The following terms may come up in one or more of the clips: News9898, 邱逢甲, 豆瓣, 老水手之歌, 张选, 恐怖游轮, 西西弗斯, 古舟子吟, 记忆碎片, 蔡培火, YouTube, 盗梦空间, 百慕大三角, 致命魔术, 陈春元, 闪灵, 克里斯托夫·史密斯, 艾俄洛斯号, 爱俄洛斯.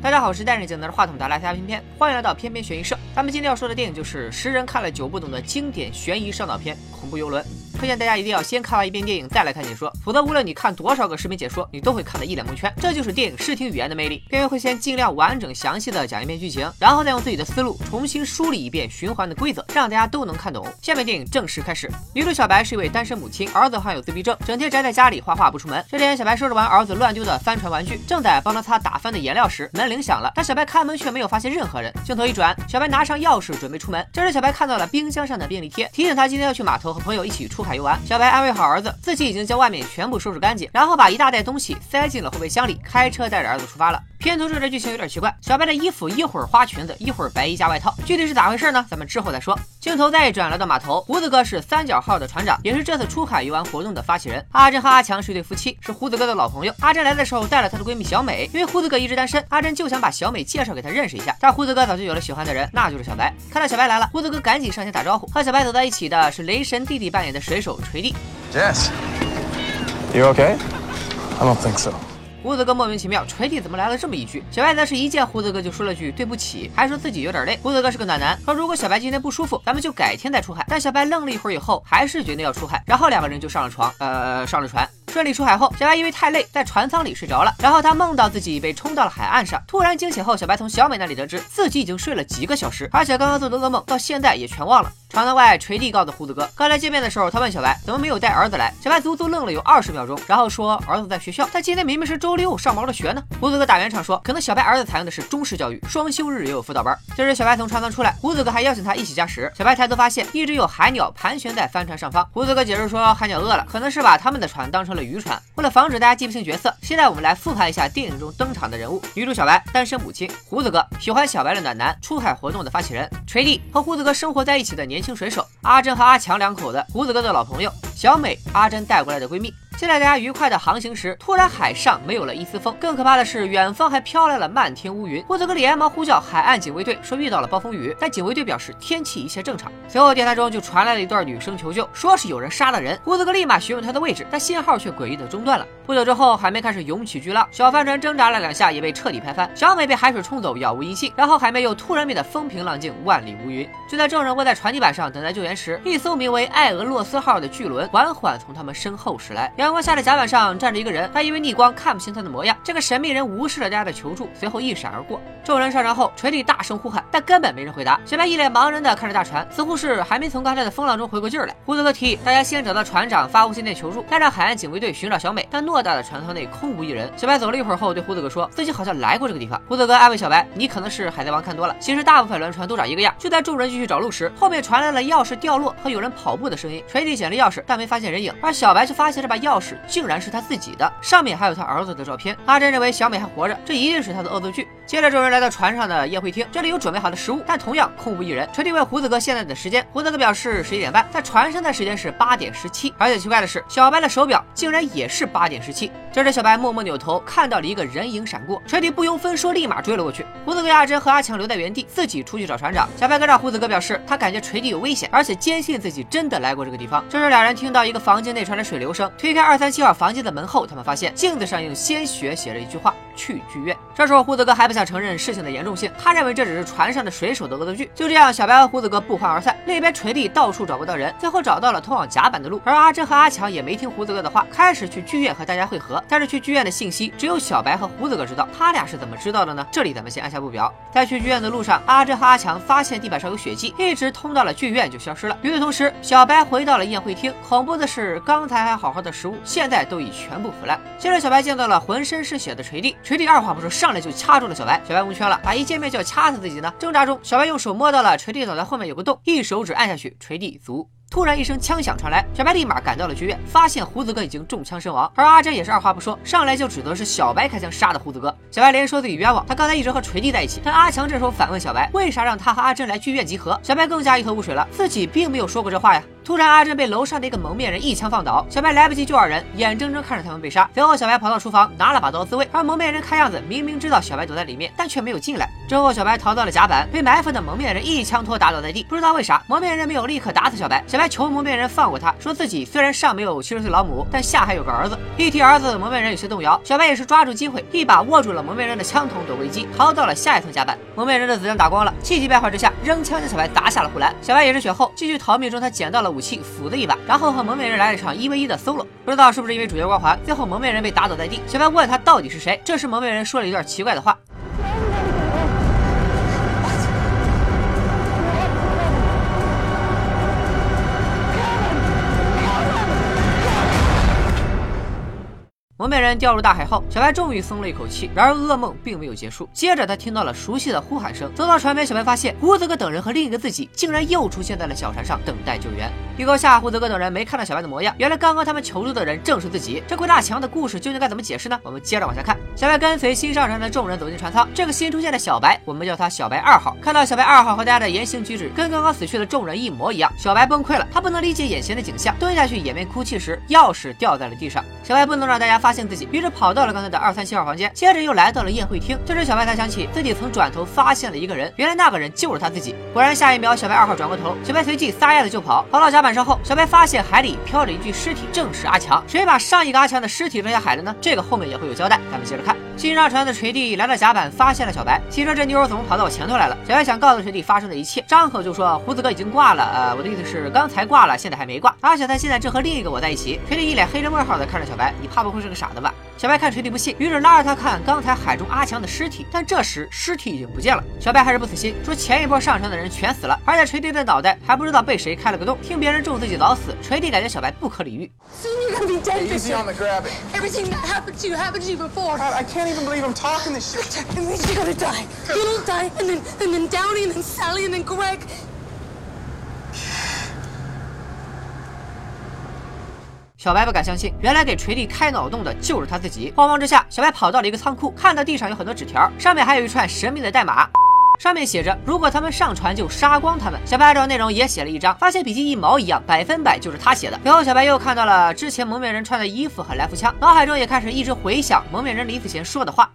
大家好，我是戴着眼镜拿着话筒的拉斯加片片，欢迎来到片片悬疑社。咱们今天要说的电影就是十人看了九不懂的经典悬疑上脑片《恐怖游轮》。推荐大家一定要先看完一遍电影再来看解说，否则无论你看多少个视频解说，你都会看得一脸蒙圈。这就是电影视听语言的魅力，片源会先尽量完整详细的讲一遍剧情，然后再用自己的思路重新梳理一遍循环的规则，让大家都能看懂。下面电影正式开始。女主小白是一位单身母亲，儿子患有自闭症，整天宅在家里画画不出门。这天，小白收拾完儿子乱丢的帆船玩具，正在帮着他打翻的颜料时，门铃响了，但小白开门却没有发现任何人。镜头一转，小白拿上钥匙准备出门，这时小白看到了冰箱上的便利贴，提醒他今天要去码头和朋友一起出海游玩。小白安慰好儿子，自己已经将外面全部收拾干净，然后把一大袋东西塞进了后备箱里，开车带着儿子出发了。片头这剧情有点奇怪，小白的衣服一会儿花裙子，一会儿白衣加外套，具体是咋回事呢？咱们之后再说。镜头再一转，来到码头，胡子哥是三角号的船长，也是这次出海游玩活动的发起人。阿珍和阿强是一对夫妻，是胡子哥的老朋友。阿珍来的时候带了她的闺蜜小美，因为胡子哥一直单身，阿珍就想把小美介绍给他认识一下，但胡子哥早就有了喜欢的人，那就是小白。看到小白来了，胡子哥赶紧上前打招呼。和小白走在一起的是雷神弟弟扮演的水手锤弟。Jess, you okay? I don't think so.胡子哥莫名其妙，锤弟怎么来了这么一句？小白则是一见胡子哥就说了句对不起，还说自己有点累。胡子哥是个暖男，说如果小白今天不舒服，咱们就改天再出海。但小白愣了一会儿以后，还是决定要出海，然后两个人就上了船。顺利出海后，小白因为太累，在船舱里睡着了。然后他梦到自己被冲到了海岸上，突然惊醒后，小白从小美那里得知自己已经睡了几个小时，而且刚刚做的噩梦到现在也全忘了。船舱外，锤弟告诉胡子哥，刚才见面的时候，他问小白怎么没有带儿子来，小白足足愣了有20秒钟，然后说儿子在学校，但今天明明是周六上毛了学呢。胡子哥打圆场说，可能小白儿子采用的是中式教育，双休日也有辅导班。这时小白从船舱出来，胡子哥还邀请他一起加食。小白抬头发现一直有海鸟盘旋在帆船上方，胡子哥解释说海鸟饿了，可能是把他们的船当成了渔船。为了防止大家记不清角色，现在我们来复盘一下电影中登场的人物：女主小白，单身母亲；胡子哥，喜欢小白的暖男，出海活动的发起人；锤弟，和胡子哥生活在一起的年轻水手；阿珍和阿强两口子，胡子哥的老朋友；小美，阿珍带过来的闺蜜。现在大家愉快的航行时，突然海上没有了一丝风，更可怕的是远方还飘来了漫天乌云。胡子哥连忙呼叫海岸警卫队，说遇到了暴风雨，但警卫队表示天气一切正常。随后电台中就传来了一段女生求救，说是有人杀了人。胡子哥立马询问他的位置，但信号却诡异的中断了。不久之后，海面开始涌起巨浪，小帆船挣扎了2下也被彻底拍翻，小美被海水冲走，杳无音信。然后海面又突然变得风平浪静，万里无云。就在众人窝在船底板上等待救援时，一艘名为艾俄洛斯号的巨轮缓缓从他们身后驶来。阳光下的甲板上站着一个人，他因为逆光看不清他的模样。这个神秘人无视了大家的求助，随后一闪而过。众人上船后，锤弟大声呼喊，但根本没人回答。小白一脸茫然地看着大船，似乎是还没从刚才的风浪中回过劲儿来。胡子哥提议大家先找到船长发无线电求助，再让海岸警卫队寻找小美。但偌大的船舱内空无一人。小白走了一会儿后，对胡子哥说自己好像来过这个地方。胡子哥安慰小白，你可能是海贼王看多了，其实大部分轮船都长一个样。就在众人继续找路时，后面传来了钥匙掉落和有人跑步的声音。锤弟捡了钥匙，但没发现人影，而小白却发现这把钥匙竟然是他自己的，上面还有他儿子的照片。阿珍认为小美还活着，这一定是他的恶作剧。接着众人来到船上的宴会厅，这里有准备好的食物，但同样空无一人。锤弟问胡子哥现在的时间，胡子哥表示11点半，但船上的时间是8点17。而且奇怪的是，小白的手表竟然也是8点17。这时小白默默扭头，看到了一个人影闪过，锤弟不由分说立马追了过去。胡子哥、阿珍和阿强留在原地，自己出去找船长。小白跟上胡子哥，表示他感觉锤弟有危险，而且坚信自己真的来过这个地方。这时两人听到一个房间内传来水流声，推开237号房间的门后，他们发现镜子上用鲜血写了一句话：去剧院。这时候胡子哥还不想承认事情的严重性，他认为这只是船上的水手的恶作剧。就这样，小白和胡子哥不欢而散。另一边锤弟到处找不到人，最后找到了通往甲板的路。而阿珍和阿强也没听胡子哥的话，开始去剧院和大家会合。但是去剧院的信息只有小白和胡子哥知道，他俩是怎么知道的呢？这里咱们先按下不表。在去剧院的路上，阿珍和阿强发现地板上有血迹，一直通到了剧院就消失了。与此同时，小白回到了宴会厅。恐怖的是，刚才还好好的食物现在都已全部腐烂。接着小白见到了浑身是血的锤弟，锤弟二话不说上来就掐住了小白。小白蒙圈了，一见面就要掐死自己呢。挣扎中，小白用手摸到了锤弟脑袋后面有个洞，一手指按下去，锤弟足。突然一声枪响传来，小白立马赶到了剧院，发现胡子哥已经中枪身亡。而阿珍也是二话不说，上来就指责是小白开枪杀的胡子哥。小白连说自己冤枉，他刚才一直和锤弟在一起。但阿强这时候反问小白，为啥让他和阿珍来剧院集合？小白更加一头雾水了，自己并没有说过这话呀。突然，阿珍被楼上的一个蒙面人一枪放倒，小白来不及救二人，眼睁睁看着他们被杀。随后，小白跑到厨房拿了把刀自卫，而蒙面人看样子明明知道小白躲在里面，但却没有进来。之后，小白逃到了甲板，被埋伏的蒙面人一枪托打倒在地。不知道为啥，蒙面人没有立刻打死小白，小白求蒙面人放过他，说自己虽然上没有70岁老母，但下还有个儿子。一提儿子，蒙面人有些动摇，小白也是抓住机会，一把握住了蒙面人的枪筒，躲过一击，逃到了下一层甲板。蒙面人的子弹打光了，气急败坏之下，扔枪将小白砸下了护栏。小白也是血后，继续逃命中，他捡到了武器斧子一把，然后和蒙面人来了一场1v1的 solo。不知道是不是因为主角光环，最后蒙面人被打倒在地。小白问他到底是谁，这时蒙面人说了一段奇怪的话。蒙面人掉入大海后，小白终于松了一口气。然而噩梦并没有结束，接着他听到了熟悉的呼喊声。走到船边，小白发现胡子哥等人和另一个自己竟然又出现在了小船上，等待救援。预告下，胡子哥等人没看到小白的模样，原来刚刚他们求助的人正是自己。这鬼打墙的故事究竟该怎么解释呢？我们接着往下看。小白跟随新上船的众人走进船舱，这个新出现的小白，我们叫他小白2号。看到小白2号和大家的言行举止跟刚刚死去的众人一模一样，小白崩溃了。他不能理解眼前的景象，蹲下去掩面哭泣时，钥匙掉在了地上。小白不能让大家发现自己，于是跑到了刚才的237号房间，接着又来到了宴会厅。这时小白才想起自己曾转头发现了一个人，原来那个人就是他自己。果然，下一秒小白2号转过头，小白随即撒丫子就跑。跑到甲板上后，小白发现海里飘着一具尸体，正是阿强。谁把上一个阿强的尸体扔下海了呢？这个后面也会有交代，咱们接着看。新上船的锤弟来到甲板，发现了小白，心说这妞怎么跑到我前头来了？小白想告诉锤弟发生的一切，张口就说胡子哥已经挂了，我的意思是刚才挂了，现在还没挂。而且他现在正和另一个我在一起。锤弟一脸黑人问号的看着小白，你怕不会是个傻子吧？小白看锤弟不信，于是拉着他看刚才海中阿强的尸体，但这时尸体已经不见了。小白还是不死心，说前一波上船的人全死了，而且锤弟的脑袋还不知道被谁开了个洞。听别人咒自己早死，锤弟感觉小白不可理喻。I can't even believe I'm talking this shit. It means you're gonna die. You'll die, and then Downey, and then Sally, and then Greg. 小白不敢相信，原来给锤弟开脑洞的就是他自己。慌忙之下，小白跑到了一个仓库，看到地上有很多纸条，上面还有一串神秘的代码。上面写着，如果他们上船就杀光他们。小白按照内容也写了一张，发现笔记一毛一样，100%就是他写的。随后小白又看到了之前蒙面人穿的衣服和来福枪，脑海中也开始一直回想蒙面人临死前说的话。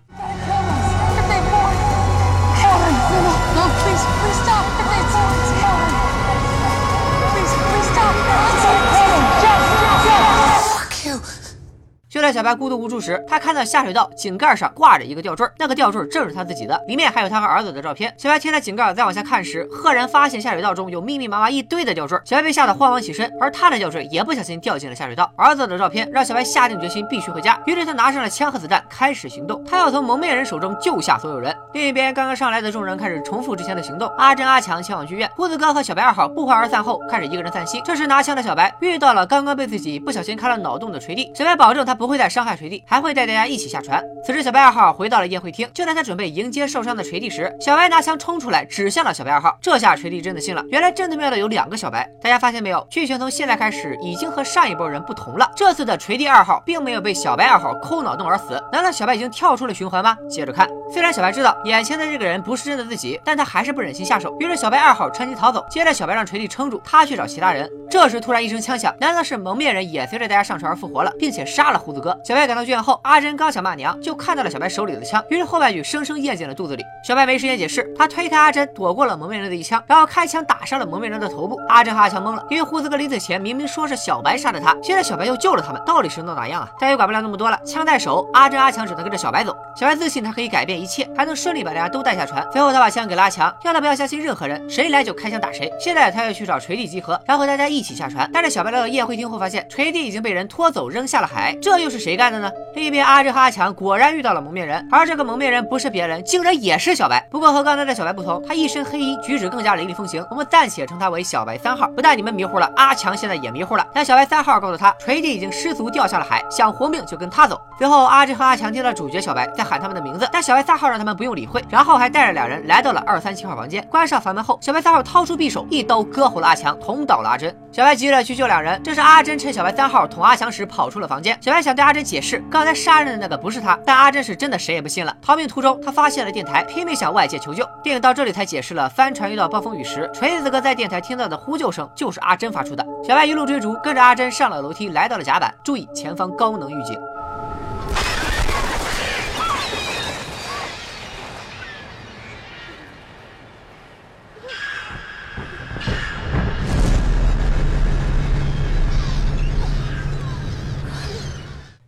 就在小白孤独无助时，他看到下水道井盖上挂着一个吊坠，那个吊坠正是他自己的，里面还有他和儿子的照片。小白贴在井盖再往下看时，赫然发现下水道中有密密麻麻一堆的吊坠，小白被吓得慌忙起身，而他的吊坠也不小心掉进了下水道。儿子的照片让小白下定决心必须回家，于是他拿上了枪和子弹，开始行动，他要从蒙面人手中救下所有人。另一边，刚刚上来的众人开始重复之前的行动，阿珍、阿强前往剧院，胡子哥和小白2号不欢而散后开始一个人散心。这时拿枪的小白遇到了刚刚被自己不小心开了脑洞的锤弟，小白保证他不会再伤害锤弟，还会带大家一起下船。此时小白2号回到了宴会厅，就在他准备迎接受伤的锤弟时，小白拿枪冲出来，指向了小白2号。这下锤弟真的信了，原来真的妙的有2个小白。大家发现没有，剧情从现在开始已经和上一波人不同了，这次的锤弟2号并没有被小白2号抠脑洞而死，难道小白已经跳出了循环吗？接着看。虽然小白知道眼前的这个人不是真的自己，但他还是不忍心下手，于是小白2号趁机逃走。接着小白让锤弟撑住，他去找其他人。这时突然一声枪响，难道是蒙面人也随着大家上船而复活了，并且杀了胡子哥？小白赶到剧院后，阿珍刚想骂娘，就看到了小白手里的枪，于是后半句生生咽进了肚子里。小白没时间解释，他推开阿珍，躲过了蒙面人的一枪，然后开枪打伤了蒙面人的头部。阿珍和阿强懵了，因为胡子哥临死前明明说是小白杀的他，现在小白又救了他们，到底是闹哪样啊？但也管不了那么多了，枪在手，阿珍阿强只能跟着小白走。小白自信他可以改变一切，还能顺利把大家都带下船。随后他把枪给了阿强，让他不要相信任何人，谁来就开枪打谁。现在他要去找锤弟集合，然后大家一起下船。但是小白来到宴会厅后发现，锤弟已经被人拖走扔下了海，这又是谁干的呢？另一边，阿珍和阿强果然遇到了蒙面人，而这个蒙面人不是别人，竟然也是小白。不过和刚才的小白不同，他一身黑衣，举止更加雷厉风行，我们暂且称他为小白3号。不但你们迷糊了，阿强现在也迷糊了。但小白3号告诉他，锤弟已经失足掉下了海，想活命就跟他走。随后，阿珍和阿强听到主角小白在喊他们的名字，但小白3号让他们不用理会，然后还带着2人来到了237号房间。关上房门后，小白3号掏出匕首，一刀割喉了阿强，捅倒了阿珍。小白急着去救2人。这是阿珍趁小白3号捅阿强时跑出了房间，小白想带阿珍解释，刚才杀人的那个不是他，但阿珍是真的谁也不信了。逃命途中，他发现了电台，拼命向外界求救。电影到这里才解释了帆船遇到暴风雨时，锤子哥在电台听到的呼救声就是阿珍发出的。小白一路追逐，跟着阿珍上了楼梯，来到了甲板。注意，前方高能预警。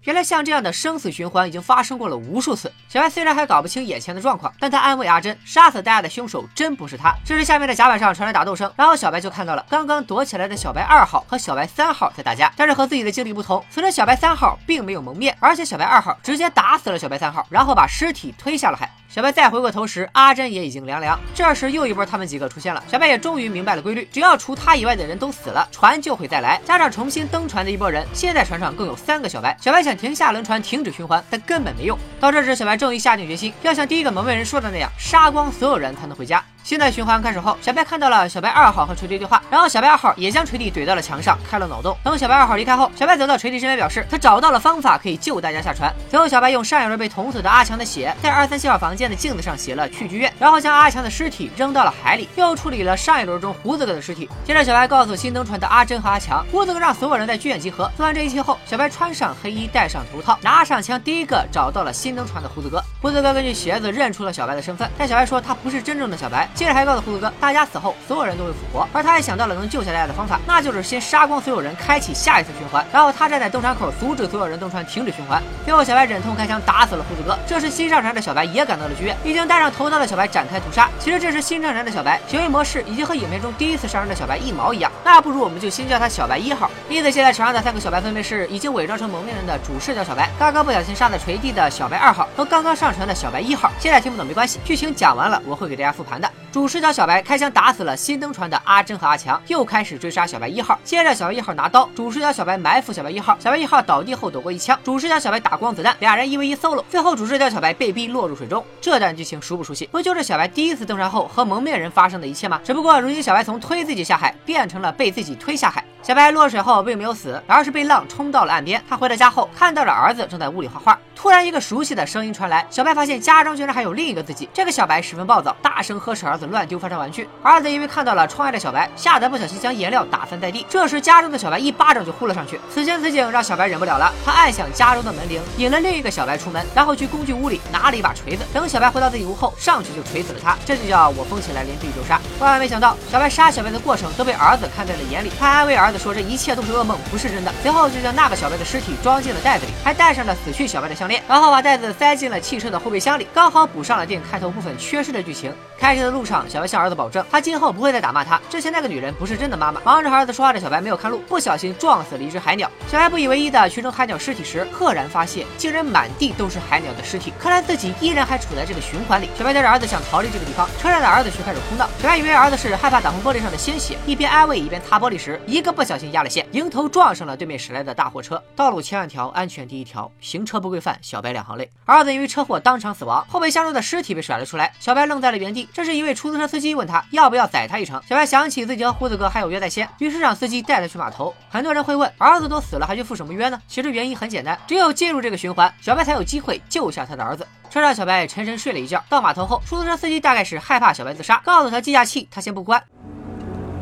原来像这样的生死循环已经发生过了无数次。小白虽然还搞不清眼前的状况，但他安慰阿珍，杀死大家的凶手真不是他。这时下面的甲板上传来打斗声，然后小白就看到了刚刚躲起来的小白2号和小白3号在打架。但是和自己的经历不同，此时小白3号并没有蒙面，而且小白2号直接打死了小白3号，然后把尸体推下了海。 小白再回过头时，阿珍也已经凉凉。这时又一波他们几个出现了，小白也终于明白了规律：只要除他以外的人都死了，船就会再来。加上重新登船的一波人，现在船上更有3个小白。小白想停下轮船，停止循环，但根本没用。到这时，小白终于下定决心，要像第一个蒙面人说的那样，杀光所有人才能回家。新的循环开始后，小白看到了小白2号和锤弟对话，然后小白2号也将锤弟怼到了墙上，开了脑洞。等小白2号离开后，小白走到锤弟身边，表示他找到了方法可以救大家下船。随后，小白用上一轮被捅死的阿强的血，在237号房间 的镜子上写了去剧院，然后将阿强的尸体扔到了海里，又处理了上一轮中胡子哥的尸体。接着，小白告诉新登船的阿珍和阿强，胡子哥让所有人在剧院集合。做完这一切后，小白穿上黑衣，戴上头套，拿上枪，第一个找到了新登船的胡子哥。胡子哥根据鞋子认出了小白的身份，但小白说他不是真正的小白。接着还告诉胡子哥，大家死后所有人都会复活，而他也想到了能救下大家的方法，那就是先杀光所有人，开启下一次循环。然后他站在登船口阻止所有人登船，停止循环。最后，小白忍痛开枪打死了胡子哥。这时，新上船的小白也赶到了 剧院，已经戴上头套的小白展开屠杀。其实这是新上船的小白，行为模式已经和影片中第一次上船的小白一毛一样。那不如我们就先叫他小白1号。因此现在船上的3个小白分别是已经伪装成蒙面人的主视角小白，刚刚不小心杀了锤弟的小白2号和刚刚上船的小白1号。现在听不懂没关系，剧情讲完了我会给大家复盘的。主视角小白开枪打死了新登船的阿珍和阿强，又开始追杀小白1号。接着小白1号拿刀，主视角小白埋伏小白1号，小白1号倒地后躲过一枪，主视角小白打光子弹，俩人1v1 solo， 最后主视角小白被逼落入水中。 这段剧情熟不熟悉？不就是小白第一次登船后和蒙面人发生的一切吗？只不过如今小白从推自己下海变成了被自己推下海。小白落水后并没有死，而是被浪冲到了岸边。他回到家后，看到了儿子正在屋里画画。突然，一个熟悉的声音传来，小白发现家中居然还有另一个自己。这个小白十分暴躁，大声呵斥儿子乱丢翻船玩具。儿子因为看到了窗外的小白，吓得不小心将颜料打翻在地。这时，家中的小白一巴掌就呼了上去。此情此景让小白忍不了了，他按响家中的门铃，引了另一个小白出门，然后去工具屋里拿了一把锤子。 等小白回到自己屋后，上去就锤死了他，这就叫我疯起来连自己都杀。万万没想到，小白杀小白的过程都被儿子看在了眼里，他安慰儿子说这一切都是噩梦，不是真的。随后就将那个小白的尸体装进了袋子里，还带上了死去小白的项链，然后把袋子塞进了汽车的后备箱里，刚好补上了电影开头部分缺失的剧情。开车的路上，小白向儿子保证，他今后不会再打骂他。之前那个女人不是真的妈妈。忙着和儿子说话的小白没有看路，不小心撞死了一只海鸟。小白不以为意的去扔海鸟尸体时，赫然发现竟然满地都是海鸟的尸体，看来自己依然还 处在这个循环里，小白带着儿子想逃离这个地方，车上的儿子却开始哭闹。小白以为儿子是害怕打红玻璃上的鲜血，一边安慰一边擦玻璃时，一个不小心压了线，迎头撞上了对面驶来的大货车。道路千万条，安全第一条，行车不规范，小白2行泪。儿子因为车祸当场死亡，后备箱中的尸体被甩了出来，小白愣在了原地。这是一位出租车司机问他要不要载他一程。小白想起自己和胡子哥还有约在先，于是让司机带他去码头。很多人会问，儿子都死了还去赴什么约呢？其实原因很简单，只有进入这个循环，小白才有机会救下他的儿子。 车上小白沉沉睡了一觉，到码头后，出租车司机大概是害怕小白自杀，告诉他计价器他先不关。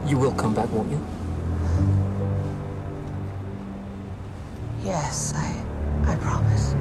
You will come back, won't you? Yes, I promise.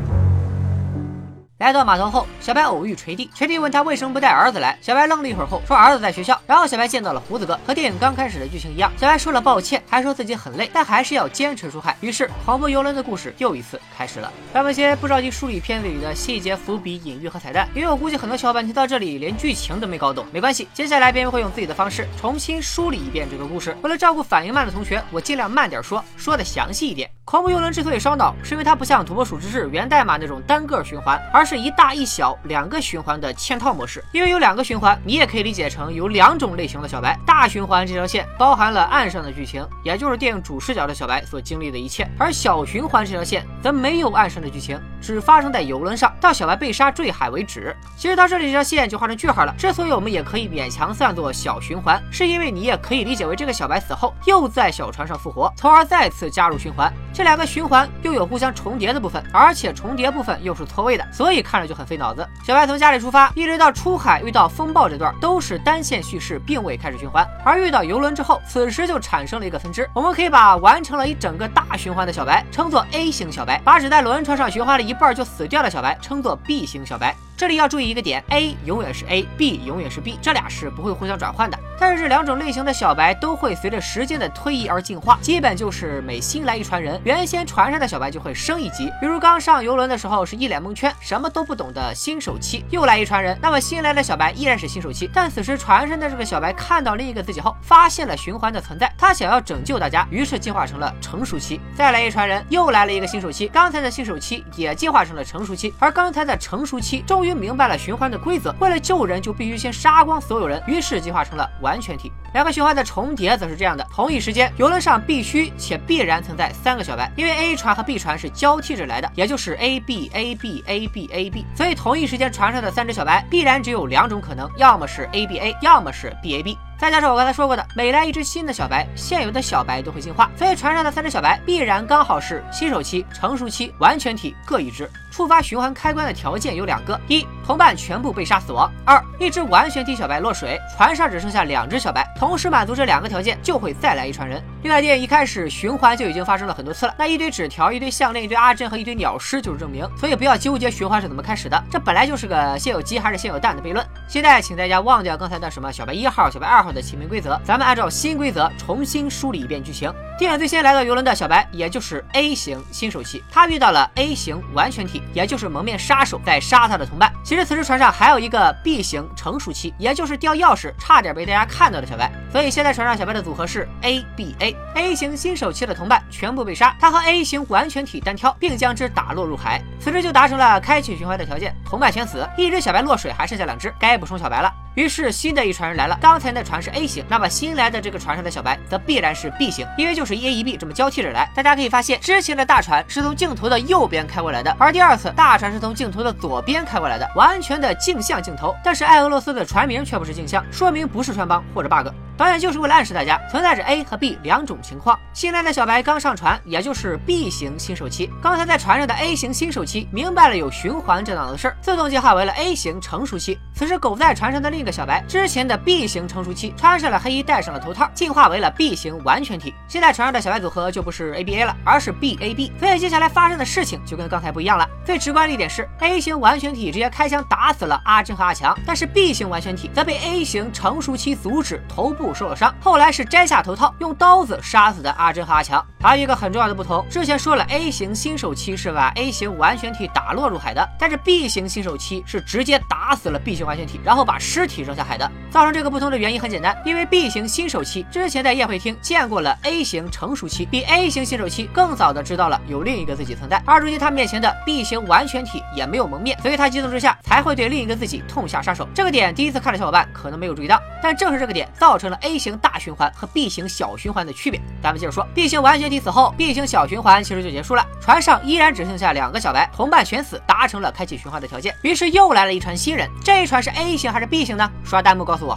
来到码头后，小白偶遇锤弟，锤弟问他为什么不带儿子来。小白愣了一会儿后说儿子在学校。然后小白见到了胡子哥，和电影刚开始的剧情一样，小白说了抱歉，还说自己很累，但还是要坚持出海。于是狂风游轮的故事又一次开始了。咱们先不着急梳理片子里的细节、伏笔、隐喻和彩蛋，因为我估计很多小伙伴听到这里连剧情都没搞懂。没关系，接下来编剧会用自己的方式重新梳理一遍这个故事。为了照顾反应慢的同学，我尽量慢点说，说的详细一点。狂风游轮之所以烧脑，是因为它不像《土拨鼠之誓》源代码那种单个循环，而是 是一大一小2个循环的嵌套模式，因为有2个循环，你也可以理解成有2种类型的小白。大循环这条线包含了岸上的剧情，也就是电影主视角的小白所经历的一切；而小循环这条线则没有岸上的剧情，只发生在游轮上，到小白被杀坠海为止。其实到这里，这条线就画成句号了。之所以我们也可以勉强算作小循环，是因为你也可以理解为这个小白死后又在小船上复活，从而再次加入循环。这两个循环又有互相重叠的部分，而且重叠部分又是错位的，所以看着就很费脑子。小白从家里出发，一直到出海遇到风暴这段，都是单线叙事，并未开始循环。而遇到游轮之后，此时就产生了一个分支。我们可以把完成了一整个大循环的小白称作 A 型小白，把只在轮船上循环了一半就死掉的小白称作 B 型小白。这里要注意一个点 ，A 永远是 A，B 永远是 B， 这俩是不会互相转换的。但是这两种类型的小白都会随着时间的推移而进化，基本就是每新来一船人，原先船上的小白就会升一级。比如刚上游轮的时候是一脸蒙圈，什么都不懂的新手期，又来一船人，那么新来的小白依然是新手期，但此时船上的这个小白看到另一个自己后，发现了循环的存在，他想要拯救大家，于是进化成了成熟期。再来一船人，又来了一个新手期，刚才的新手期也进化成了成熟期，而刚才的成熟期终于明白了循环的规则，为了救人就必须先杀光所有人，于是进化成了完全体。两个循环的重叠则是这样的：同一时间，游轮上必须且必然存在三个小白，因为 A 船和 B 船是交替着来的，也就是 A B A B A B A B， 所以同一时间船上的三只小白必然只有两种可能，要么是 A B A， 要么是 B A B。再加上我刚才说过的，每来一只新的小白，现有的小白都会进化，所以船上的三只小白必然刚好是新手期、成熟期、完全体各一只。触发循环开关的条件有两个：一、同伴全部被杀死亡；二、一只完全体小白落水，船上只剩下两只小白。同时满足这两个条件，就会再来一船人。另外，电影一开始循环就已经发生了很多次了，那一堆纸条、一堆项链、一堆阿珍和一堆鸟尸就是证明。所以不要纠结循环是怎么开始的，这本来就是个先有鸡还是先有蛋的悖论。现在请大家忘掉刚才的什么小白一号、小白二号的起名规则，咱们按照新规则重新梳理一遍剧情。电影最先来到游轮的小白，也就是 A 型新手期，他遇到了 A 型完全体，也就是蒙面杀手在杀他的同伴。其实此时船上还有一个 B 型成熟期，也就是掉钥匙差点被大家看到的小白。所以现在船上小白的组合是 A B A。A 型新手期的同伴全部被杀，他和 A 型完全体单挑，并将之打落入海。此时就达成了开启循环的条件，同伴全死，一只小白落水，还剩下两只，该补充小白了。于是新的一船人来了，刚才那船是 A 型，那么新来的这个船上的小白则必然是 B 型，因为就是一 A 一 B 这么交替着来。大家可以发现，之前的大船是从镜头的右边开过来的，而第二次大船是从镜头的左边开过来的，完全的镜像镜头。但是爱俄罗斯的船名却不是镜像，说明不是穿帮或者 bug。导演就是为了暗示大家存在着 A 和 B 两种情况。新来的小白刚上船，也就是 B 型新手期，刚才在船上的 A 型新手期明白了有循环这档子事，自动进化为了 A 型成熟期。此时狗在船上的另一个小白，之前的 B 型成熟期穿上了黑衣，戴上了头套，进化为了 B 型完全体。现在船上的小白组合就不是 ABA 了，而是 BAB， 所以接下来发生的事情就跟刚才不一样了。最直观的一点是 A 型完全体直接开枪打死了阿珍和阿强，但是 B 型完全体则被 A 型成熟期阻止，头部受了伤，后来是摘下头套用刀子杀死的阿珍和阿强。还有一个很重要的不同，之前说了 A 型新手期是把 A 型完全体打落入海的，但是 B 型新手期是直接打死了 B 型完全体，然后把尸体扔下海的。造成这个不同的原因很简单，因为 B 型新手期之前在宴会厅见过了 A 型成熟期，比 A 型新手期更早的知道了有另一个自己存在，而如今他面前的 B 型完全体也没有蒙面，所以他激动之下才会对另一个自己痛下杀手。这个点第一次看的小伙伴可能没有注意到，但正是这个点造成了 A 型大循环和 B 型小循环的区别。咱们接着说， B 型完全体死后 B 型小循环其实就结束了，船上依然只剩下两个小白，同伴全死，达成了开启循环的条件。于是又来了一船新人，这一船是 A 型还是 B 型呢？刷弹幕告诉我。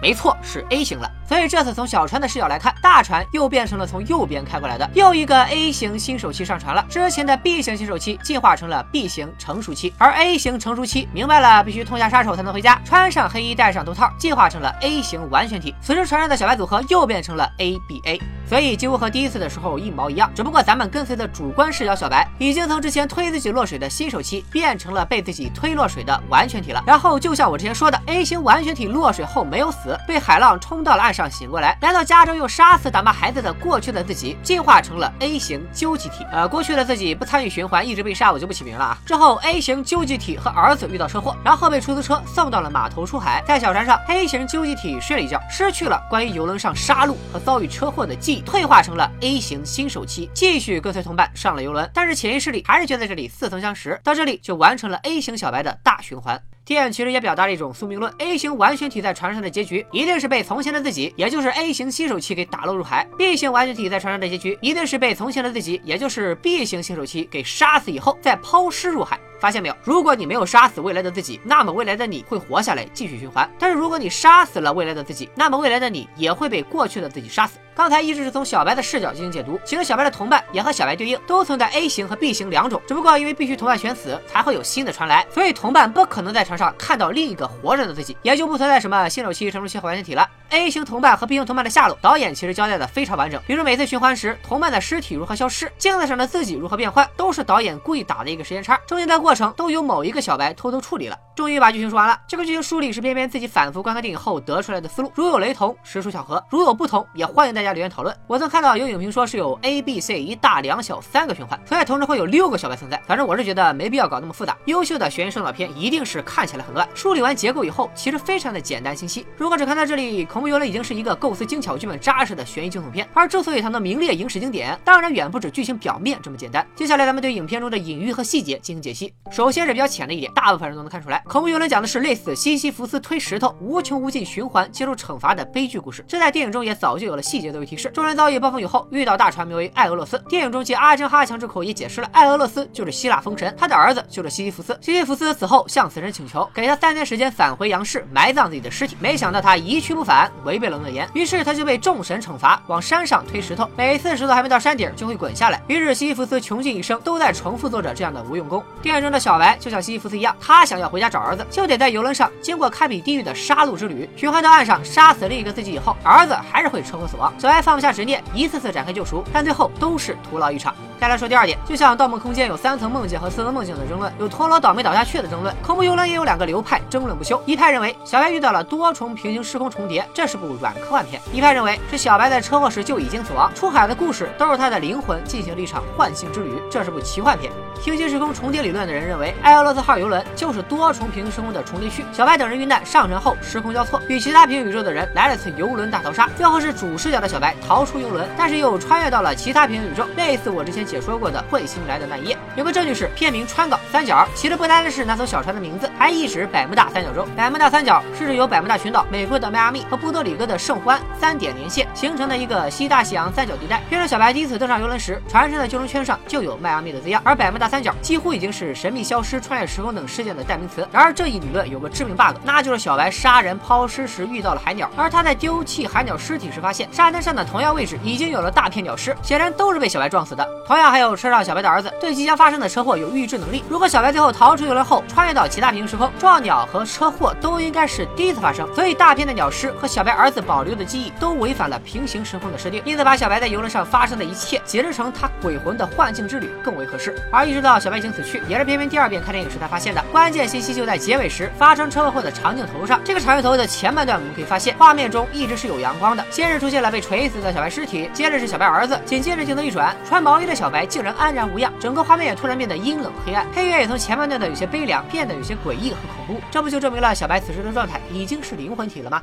没错，是 A 型了。所以这次从小船的视角来看，大船又变成了从右边开过来的，又一个 A 型新手期上船了。之前的 B 型新手期进化成了 B 型成熟期，而 A 型成熟期明白了必须痛下杀手才能回家，穿上黑衣戴上头套，进化成了 A 型完全体。此时船上的小白组合又变成了 ABA， 所以几乎和第一次的时候一毛一样，只不过咱们跟随的主观视角小白已经从之前推自己落水的新手期变成了被自己推落水的完全体了。然后就像我之前说的， A 型完全体落水后没有死，被海浪冲到了岸上醒过来，来到家中又杀死打骂孩子的过去的自己，进化成了 A 型究极体。过去的自己不参与循环，一直被杀，我就不起名了啊。之后 A 型究极体和儿子遇到车祸，然后被出租车送到了码头出海。在小船上 A 型究极体睡了一觉，失去了关于游轮上杀戮和遭遇车祸的记忆，退化成了 A 型新手期，继续跟随同伴上了游轮。但是潜意识里还是觉得这里似曾相识。到这里就完成了 A 型小白的大循环。电影其实也表达了一种宿命论 ：A 型完全体在船上的结局一定是被从前的自己，也就是 A 型新手期给打捞入海；B 型完全体在船上的结局一定是被从前的自己，也就是 B 型新手期给杀死以后再抛尸入海。发现没有，如果你没有杀死未来的自己，那么未来的你会活下来继续循环；但是如果你杀死了未来的自己，那么未来的你也会被过去的自己杀死。刚才一直是从小白的视角进行解读，其实小白的同伴也和小白对应，都存在 A 型和 B 型两种，只不过因为必须同伴全死才会有新的船来，所以同伴不可能在船上看到另一个活着的自己，也就不存在什么新手期、成熟期和完全体了。A 型同伴和 B 型同伴的下落，导演其实交代的非常完整，比如每次循环时，同伴的尸体如何消失，镜子上的自己如何变换，都是导演故意打的一个时间差，中间的过程都由某一个小白偷偷处理了。终于把剧情说完了，这个剧情梳理是编编自己反复观看电影后得出来的思路，如有雷同实属巧合，如有不同也欢迎大家留言讨论。我曾看到有影评说是有 ABC 一大两小三个循环，所以同时会有6个小白存在，反正我是觉得没必要搞那么复杂。优秀的悬疑烧脑片一定是看起来很乱，梳理完结构以后其实非常的简单清晰。如果只看到这里，恐怖游轮已经是一个构思精巧、剧本扎实的悬疑惊悚片，而之所以它能名列影史经典，当然远不止剧情表面这么简单。接下来咱们对影片中的隐喻和细节进行解析。首先是比较浅的一点，大部分人都能看出来，恐怖游轮讲的是类似西西弗斯推石头无穷无尽循环接受惩罚的悲剧故事，这在电影中也早就有了细节作为提示。众人遭遇暴风雨后遇到大船名为爱俄洛斯，电影中借阿珍哈强之口也解释了，爱俄洛斯就是希腊风神，他的儿子就是西西弗斯，西西弗斯死后向死神请求给他3天时间返回阳世埋葬自己的尸体，没想到他一去不返，违背了诺言，于是他就被众神惩罚，往山上推石头，每次石头还没到山顶就会滚下来，于是西西弗斯穷尽一生都在重复做着这样的无用功。电影中的小白就像西西弗斯一样，他想要回家找儿子，就得在游轮上经过堪比地狱的杀戮之旅，循环到岸上杀死另一个自己以后，儿子还是会车祸死亡。小白放不下执念，一次次展开救赎，但最后都是徒劳一场。再来说第二点，就像《盗梦空间》有3层梦境和4层梦境的争论，有陀螺倒没倒下去的争论，恐怖游轮也有2个流派争论不休。一派认为小白遇到了多重平行时空重叠，这是部软科幻片；一派认为是小白在车祸时就已经死亡，出海的故事都是他的灵魂进行了一场幻境之旅，这是部奇幻片。平行时空重叠理论的人认为，艾俄罗斯号游轮就是多重平行时空的重叠区，小白等人遇难上船后时空交错，与其他平行宇宙的人来了次游轮大逃杀，最后是主视角的小白逃出游轮，但是又穿越到了其他平行宇宙，类似我之前解说过的彗星来的那一夜。有个证据是片名川岛三角，其实不单是那艘小船的名字，还意指百慕大三角洲。百慕大三角是指由百慕大群岛、美国的迈阿密和波多黎各的圣胡安3点连线形成的一个西大西洋三角地带。片中小白第一次登上游轮时，船身的救生圈上就有迈阿密的字样，而百慕大三角几乎已经是神秘消失、穿越时空等事件的代名词。然而这一理论有个致命 bug， 那就是小白杀人抛尸时遇到了海鸟，而他在丢弃海鸟尸体时发现沙滩上的同样位置已经有了大片鸟尸，显然都是被小白撞死的。同样还有车上小白的儿子对即将发生的车祸有预知能力，如果小白最后逃出游轮后穿越到其他平行时空，撞鸟和车祸都应该是第一次发生，所以大片的鸟尸和小白儿子保留的记忆都违反了平行时空的设定，因此把小白在游轮上发生的一切解释成他鬼魂的幻境之旅更为合适。而意识到小白已经死去，也是偏偏第2遍看电影时才发现的，关键信息就在结尾时发生车祸的长镜头上。这个长镜头的前半段我们可以发现，画面中一直是有阳光的，先是出现了被锤死的小白尸体，接着是小白儿子，紧接着镜头一转，穿毛衣的小白竟然安然无恙，整个画面也突然变得阴冷黑暗，配乐也从前半段的有些悲凉变得有些诡异和恐怖，这不就证明了小白此时的状态已经是灵魂体了吗？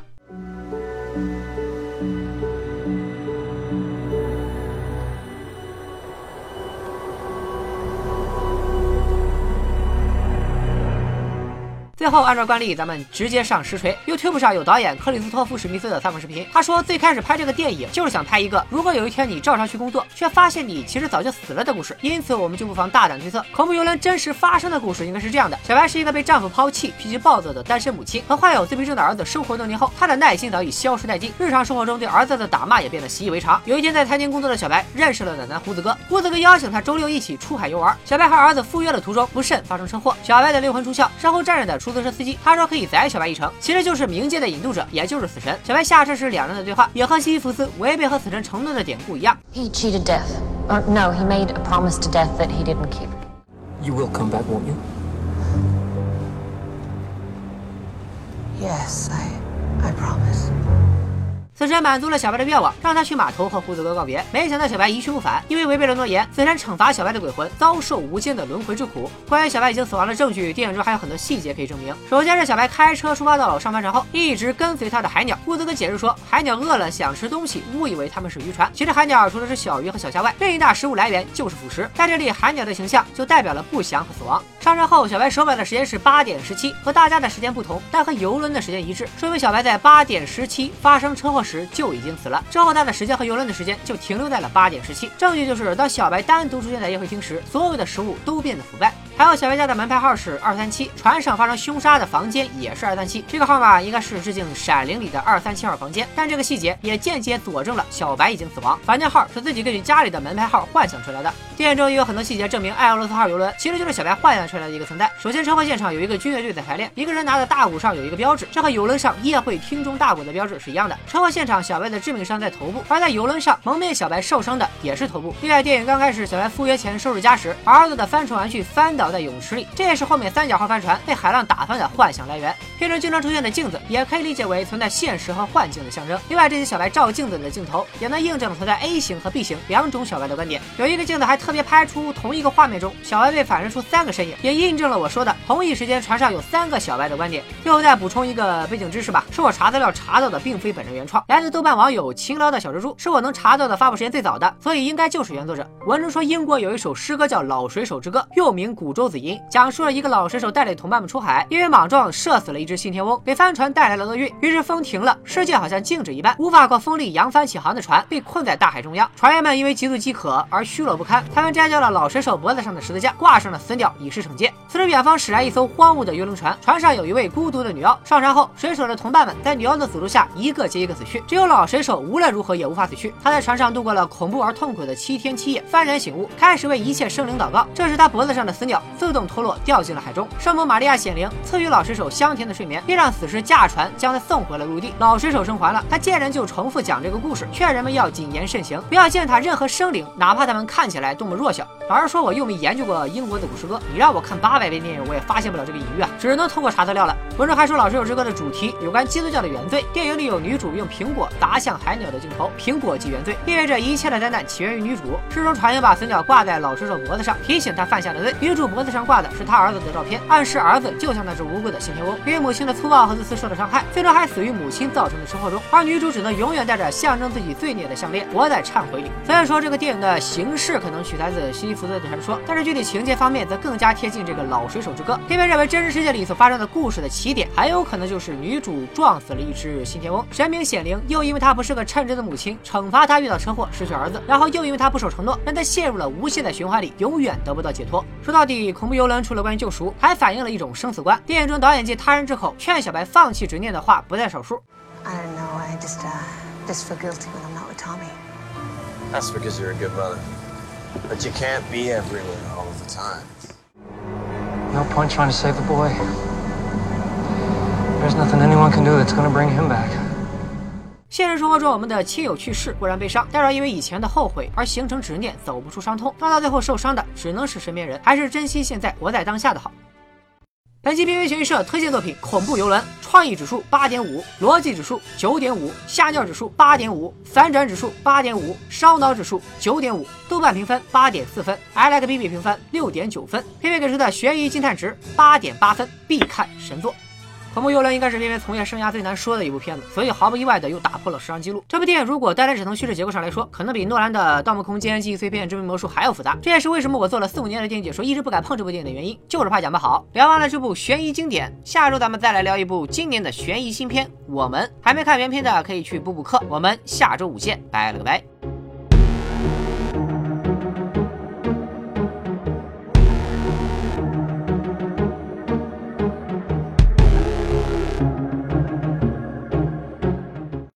最后按照惯例咱们直接上实锤。 YouTube 上有导演克里斯托夫·史密斯的采访视频，他说最开始拍这个电影就是想拍一个如果有一天你照常去工作却发现你其实早就死了的故事，因此我们就不妨大胆推测，恐怖游轮真实发生的故事应该是这样的，小白是一个被丈夫抛弃、脾气暴躁的单身母亲，和患有自闭症的儿子生活2年后，他的耐心早已消失殆尽，日常生活中对儿子的打骂也变得习以为常。有一天在餐厅工作的小白认识了奶奶胡子哥，胡子哥邀请他周六一起出海游玩，小白和儿子赴约的途中不慎发生车祸，小白的灵魂出窍，身后站着的出租车司机，他说可以载小白一程，其实就是冥界的引渡者，也就是死神。小白下车时两人的对话也和西西弗斯违背和死神承诺的典故一样。He cheated death, or no, he made a promise to death that he didn't keep. You will come back, won't you? Yes, I promise. 死神满足了小白的愿望，让他去码头和胡子哥告别。没想到小白一去不返，因为违背了诺言，死神惩罚小白的鬼魂遭受无间的轮回之苦。关于小白已经死亡的证据，电影中还有很多细节可以证明。首先是小白开车出发到上帆船后，一直跟随他的海鸟。胡子哥解释说，海鸟饿了想吃东西，误以为他们是渔船。其实海鸟除了是小鱼和小虾外，另一大食物来源就是腐蚀。在这里，海鸟的形象就代表了不祥和死亡。上车后，小白手表的时间是8点17，和大家的时间不同，但和游轮的时间一致，说明小白在8点17发生车祸时就已经死了。之后他的时间和游轮的时间就停留在了8点17。证据就是，当小白单独出现在宴会厅时，所有的食物都变得腐败。还有小白家的门牌号是237，船上发生凶杀的房间也是237，这个号码应该是致敬《闪灵》里的237号房间。但这个细节也间接佐证了小白已经死亡，房间号是自己根据家里的门牌号幻想出来的。电影中也有很多细节证明爱俄罗斯号游轮其实就是小白幻想出来的一个存在。首先，车祸现场有一个军乐队在排练，一个人拿的大鼓上有一个标志，这和游轮上宴会厅中大鼓的标志是一样的。车祸现场小白的致命伤在头部，而在游轮上蒙面小白受伤的也是头部。另外，电影刚开始小白赴约前收拾家时，儿子的帆船玩具翻倒在泳池里，这也是后面3角号帆船被海浪打翻的幻想来源。片中经常出现的镜子也可以理解为存在现实和幻境的象征。另外，这些小白照镜子的镜头也能印证存在 A 型和 B 型两种小白的观点。有一个镜子还特别拍出同一个画面中小白被反射出3个身影，也印证了我说的同一时间船上有3个小白的观点。最后再补充一个背景知识吧，是我查资料查到的，并非本人原创，来自豆瓣网友勤劳的小蜘蛛，是我能查到的发布时间最早的，所以应该就是原作者。文中说英国有一首诗歌叫《老水手之歌》，又名《古舟子吟》，讲述了一个老水手带领同伴们出海，因为莽撞射死了一只信天翁，给帆船带来了厄运，于是风停了，世界好像静止一般，无法靠风力扬帆起航的船被困在大海中央。船员们因为极度饥渴而虚弱不堪，他们摘掉了老水手脖子上的十字架，挂上了死鸟以示惩戒。此时远方驶来一艘荒芜的游轮船，船上有一位孤独的女妖。上船后，水手的同伴们在女妖的诅咒下一个接一个死去，只有老水手无论如何也无法死去。他在船上度过了恐怖而痛苦的7天7夜，幡然醒悟，开始为一切生灵祷告。这时他脖子上的死鸟自动脱落，掉进了海中。圣母玛利亚显灵，赐予老水手香甜的睡眠，并让死士驾船将他送回了陆地。老水手生还了，他见人就重复讲这个故事，劝人们要谨言慎行，不要践踏任何生灵，哪怕他们看起来多么弱小。老实说，我又没研究过英国的古诗歌，你让我看800遍电影，我也发现不了这个隐喻啊，只能通过查资料了。文中还说老水手之歌的主题有关基督教的原罪，电影里有女主用苹果砸向海鸟的镜头，苹果即原罪，意味着一切的灾难起源于女主。诗中船员把死鸟挂在老水手脖子上，提醒他犯下的罪。女主脖子上挂的是她儿子的照片，暗示儿子就像那只无辜的信天翁，因为母亲的粗暴和自私受到伤害，最终还死于母亲造成的车祸中。而女主只能永远带着象征自己罪孽的项链，活在忏悔里。虽然说这个电影的形式可能取材自西西弗斯的传说，但是具体情节方面则更加贴近这个老水手之歌。片认为真实世界里所发生的故事的起点，很有可能就是女主撞死了一只信天翁，神明显灵，又因为她不是个称职的母亲，惩罚她遇到车祸失去儿子，然后又因为她不守承诺，让她陷入了无限的循环里，永远得不到解脱。说到底，恐怖游轮除了关于救赎，还反映了一种生死观。电影中导演借他人之口劝小白放弃执念的话不在少数。No point trying to save the boy. There's nothing anyone can do that's going to bring him back.现实生活中，我们的亲友去世固然悲伤，但是因为以前的后悔而形成执念，走不出伤痛，那到最后受伤的只能是身边人，还是珍惜现在，活在当下的好。本期 BV 悬疑社推荐作品《恐怖游轮》，创意指数 8.5， 逻辑指数 9.5， 吓尿指数 8.5， 反转指数 8.5， 烧脑指数 9.5， 豆瓣评分 8.4 分 ，ILikeBB 评分 6.9 分，PV给出的悬疑惊叹值 8.8 分，必看神作。恐怖游轮应该是BB从业生涯最难说的一部片子，所以毫不意外的又打破了时长记录。这部电影如果单单只从叙事结构上来说，可能比诺兰的《盗梦空间》《记忆碎片》《致命魔术》还要复杂。这也是为什么我做了4-5年的电影解说，一直不敢碰这部电影的原因，就是怕讲不好。聊完了这部悬疑经典，下周咱们再来聊一部今年的悬疑新片。我们还没看原片的可以去补补课。我们下周5见，拜了个拜。